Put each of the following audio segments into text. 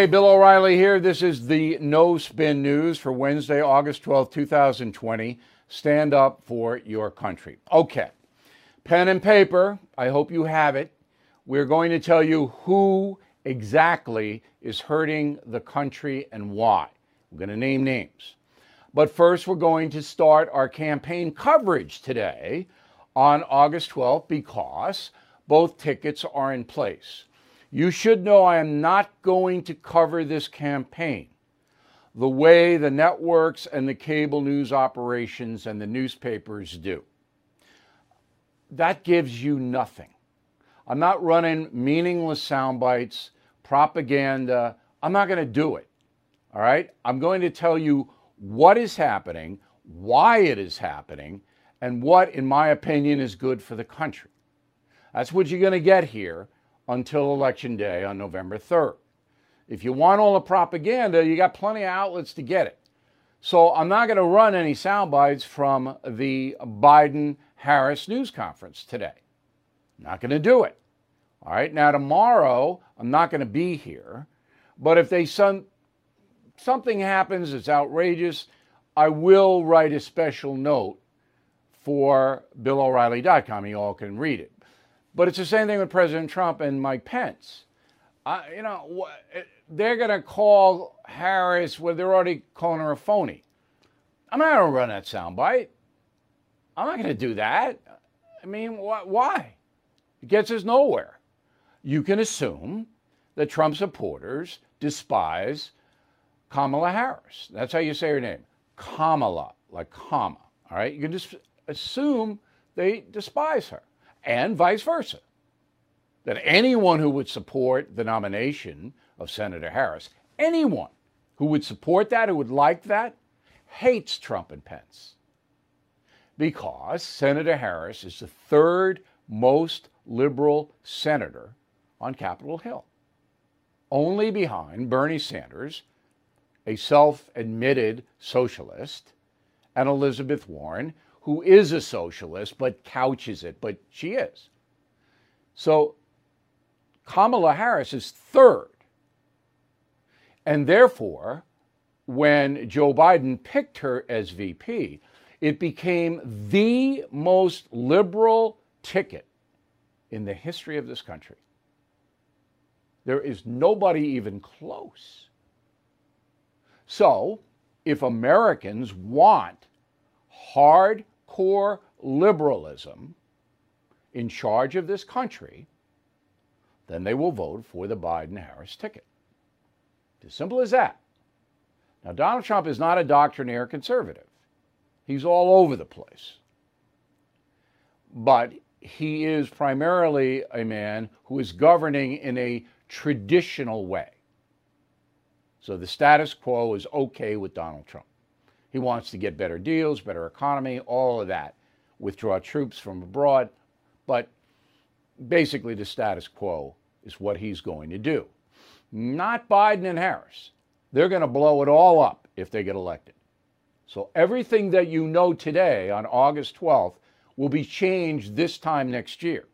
Hey, Bill O'Reilly here. This is the No Spin News for Wednesday, August 12, 2020. Stand up for your country. Okay, pen and paper, I hope you have it. We're going to tell you who exactly is hurting the country and why. We're going to name names. But first, we're going to start our campaign coverage today on August 12th because both tickets are in place. You should know I am not going to cover this campaign the way the networks and the cable news operations and the newspapers do. That gives you nothing. I'm not running meaningless sound bites, propaganda. I'm not going to do it. All right? I'm going to tell you what is happening, why it is happening, and what, in my opinion, is good for the country. That's what you're going to get here until Election Day on November 3rd. If you want all the propaganda, you got plenty of outlets to get it. So I'm not going to run any sound bites from the Biden-Harris news conference today. Not going to do it. All right, now tomorrow, I'm not going to be here, but if something happens that's outrageous, I will write a special note for BillO'Reilly.com. You all can read it. But it's the same thing with President Trump and Mike Pence. They're going to call Harris, well, they're already calling her a phony. I'm not going to run that soundbite. I'm not going to do that. I mean, why? It gets us nowhere. You can assume that Trump supporters despise Kamala Harris. That's how you say her name. Kamala, like comma. All right? You can just assume they despise her. And vice versa, that anyone who would support the nomination of Senator Harris, anyone who would support that, who would like that, hates Trump and Pence because Senator Harris is the third most liberal senator on Capitol Hill, only behind Bernie Sanders, a self-admitted socialist, and Elizabeth Warren, who is a socialist, but couches it, but she is. So Kamala Harris is third. And therefore, when Joe Biden picked her as VP, it became the most liberal ticket in the history of this country. There is nobody even close. So if Americans want hardcore liberalism in charge of this country, then they will vote for the Biden-Harris ticket. It's as simple as that. Now, Donald Trump is not a doctrinaire conservative. He's all over the place. But he is primarily a man who is governing in a traditional way. So the status quo is okay with Donald Trump. He wants to get better deals, better economy, all of that, withdraw troops from abroad. But basically the status quo is what he's going to do. Not Biden and Harris. They're going to blow it all up if they get elected. So everything that you know today on August 12th will be changed this time next year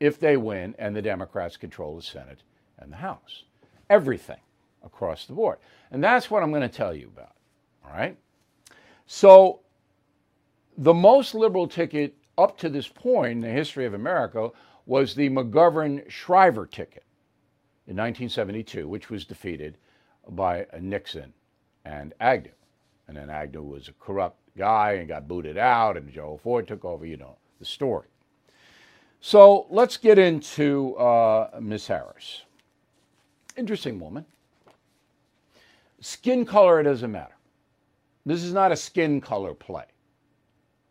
if they win and the Democrats control the Senate and the House. Everything across the board. And that's what I'm going to tell you about. All right. So the most liberal ticket up to this point in the history of America was the McGovern Shriver ticket in 1972, which was defeated by Nixon and Agnew. And then Agnew was a corrupt guy and got booted out, and Joe Ford took over, you know, the story. So let's get into Ms. Harris. Interesting woman. Skin color, it doesn't matter. This is not a skin color play,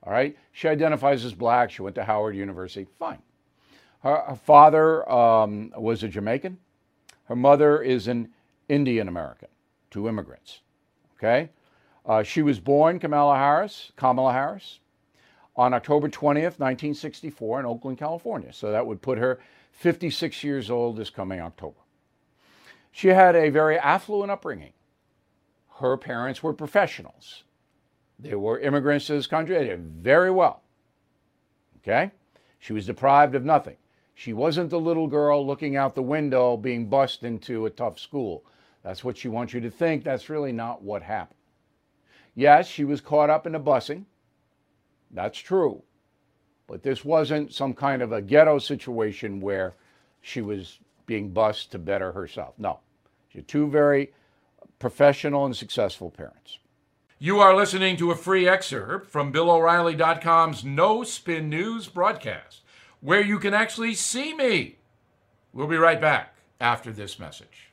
all right? She identifies as black. She went to Howard University. Fine. Her father was a Jamaican. Her mother is an Indian-American, two immigrants, okay? She was born Kamala Harris, on October 20th, 1964 in Oakland, California. So that would put her 56 years old this coming October. She had a very affluent upbringing. Her parents were professionals. They were immigrants to this country. They did very well. Okay? She was deprived of nothing. She wasn't the little girl looking out the window being bussed into a tough school. That's what she wants you to think. That's really not what happened. Yes, she was caught up in the busing. That's true. But this wasn't some kind of a ghetto situation where she was being bused to better herself. No. She's two very professional and successful parents. You are listening to a free excerpt from BillO'Reilly.com's No Spin News broadcast, where you can actually see me. We'll be right back after this message.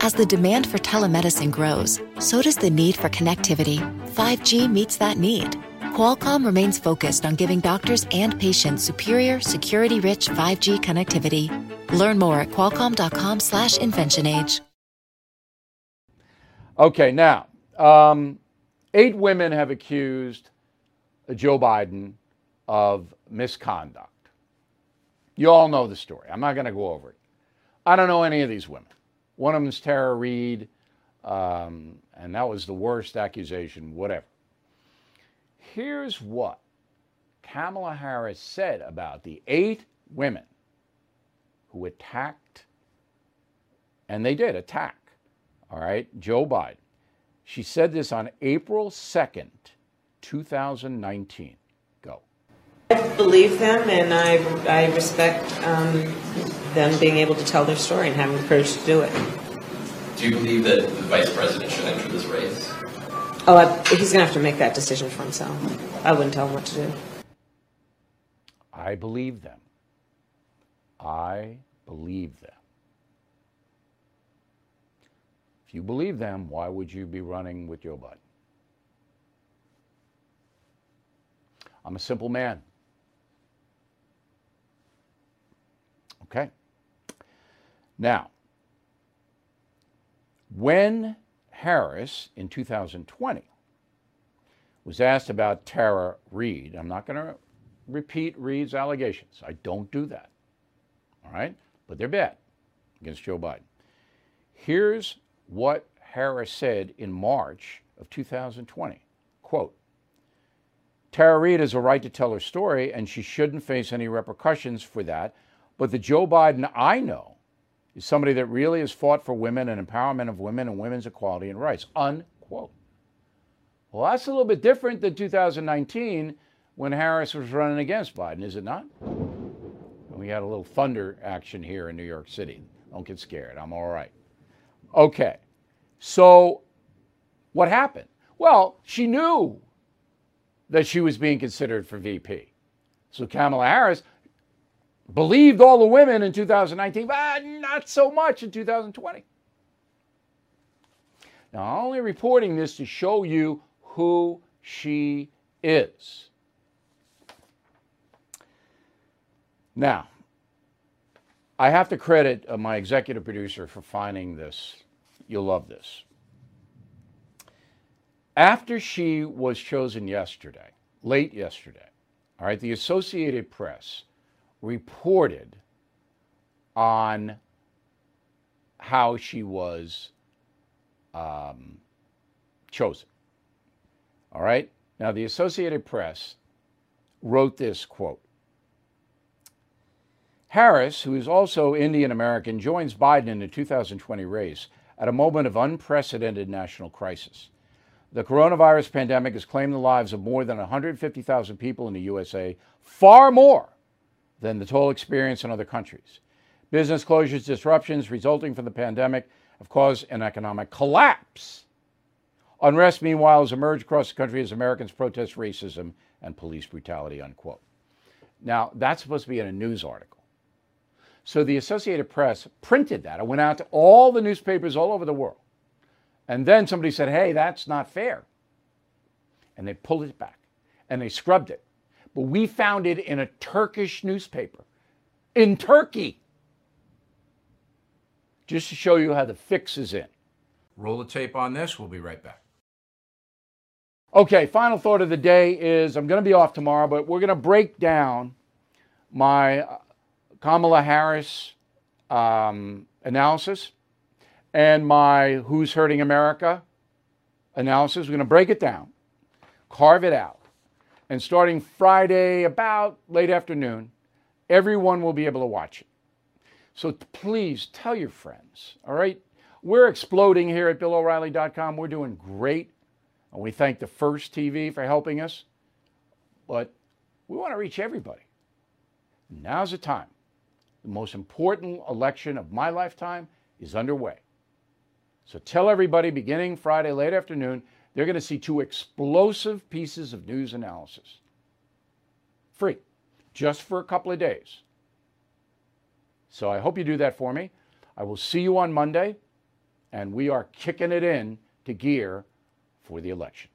As the demand for telemedicine grows, so does the need for connectivity. 5G meets that need. Qualcomm remains focused on giving doctors and patients superior, security-rich 5G connectivity. Learn more at qualcomm.com/inventionage. Okay, now, 8 women have accused Joe Biden of misconduct. You all know the story. I'm not going to go over it. I don't know any of these women. One of them is Tara Reade, and that was the worst accusation, whatever. Here's what Kamala Harris said about the 8 women who attacked, and they did attack, all right, Joe Biden. She said this on April 2nd, 2019. Go. I believe them, and I respect them being able to tell their story and having the courage to do it. Do you believe that the vice president should enter this race? Oh, he's going to have to make that decision for himself. I wouldn't tell him what to do. I believe them. I believe them. If you believe them, why would you be running with Joe Biden? I'm a simple man. Okay. Now, when Harris in 2020 was asked about Tara Reade, I'm not going to repeat Reade's allegations. I don't do that. All right? But they're bad against Joe Biden. Here's what Harris said in March of 2020. Quote, Tara Reade has a right to tell her story, and she shouldn't face any repercussions for that. But the Joe Biden I know is somebody that really has fought for women and empowerment of women and women's equality and rights, unquote. Well, that's a little bit different than 2019 when Harris was running against Biden, is it not? We had a little thunder action here in New York City. Don't get scared. I'm all right. Okay. So what happened? Well, she knew that she was being considered for VP. So Kamala Harris believed all the women in 2019, but not so much in 2020. Now, I'm only reporting this to show you who she is. Now, I have to credit my executive producer for finding this. You'll love this. After she was chosen yesterday, late yesterday, all right, the Associated Press reported on how she was chosen. All right? Now, the Associated Press wrote this, quote, Harris, who is also Indian-American, joins Biden in the 2020 race at a moment of unprecedented national crisis. The coronavirus pandemic has claimed the lives of more than 150,000 people in the USA, far more than the toll experienced in other countries. Business closures, disruptions resulting from the pandemic have caused an economic collapse. Unrest, meanwhile, has emerged across the country as Americans protest racism and police brutality, unquote. Now, that's supposed to be in a news article. So the Associated Press printed that. It went out to all the newspapers all over the world. And then somebody said, hey, that's not fair. And they pulled it back. And they scrubbed it. But we found it in a Turkish newspaper. In Turkey. Just to show you how the fix is in. Roll the tape on this. We'll be right back. Okay, final thought of the day is, I'm going to be off tomorrow, but we're going to break down my Kamala Harris analysis and my Who's Hurting America analysis. We're going to break it down, carve it out. And starting Friday, about late afternoon, everyone will be able to watch it. So please tell your friends, all right? We're exploding here at BillO'Reilly.com. We're doing great. And we thank the First TV for helping us. But we want to reach everybody. Now's the time. The most important election of my lifetime is underway. So tell everybody, beginning Friday late afternoon, they're going to see two explosive pieces of news analysis. Free. Just for a couple of days. So I hope you do that for me. I will see you on Monday. And we are kicking it in to gear for the election.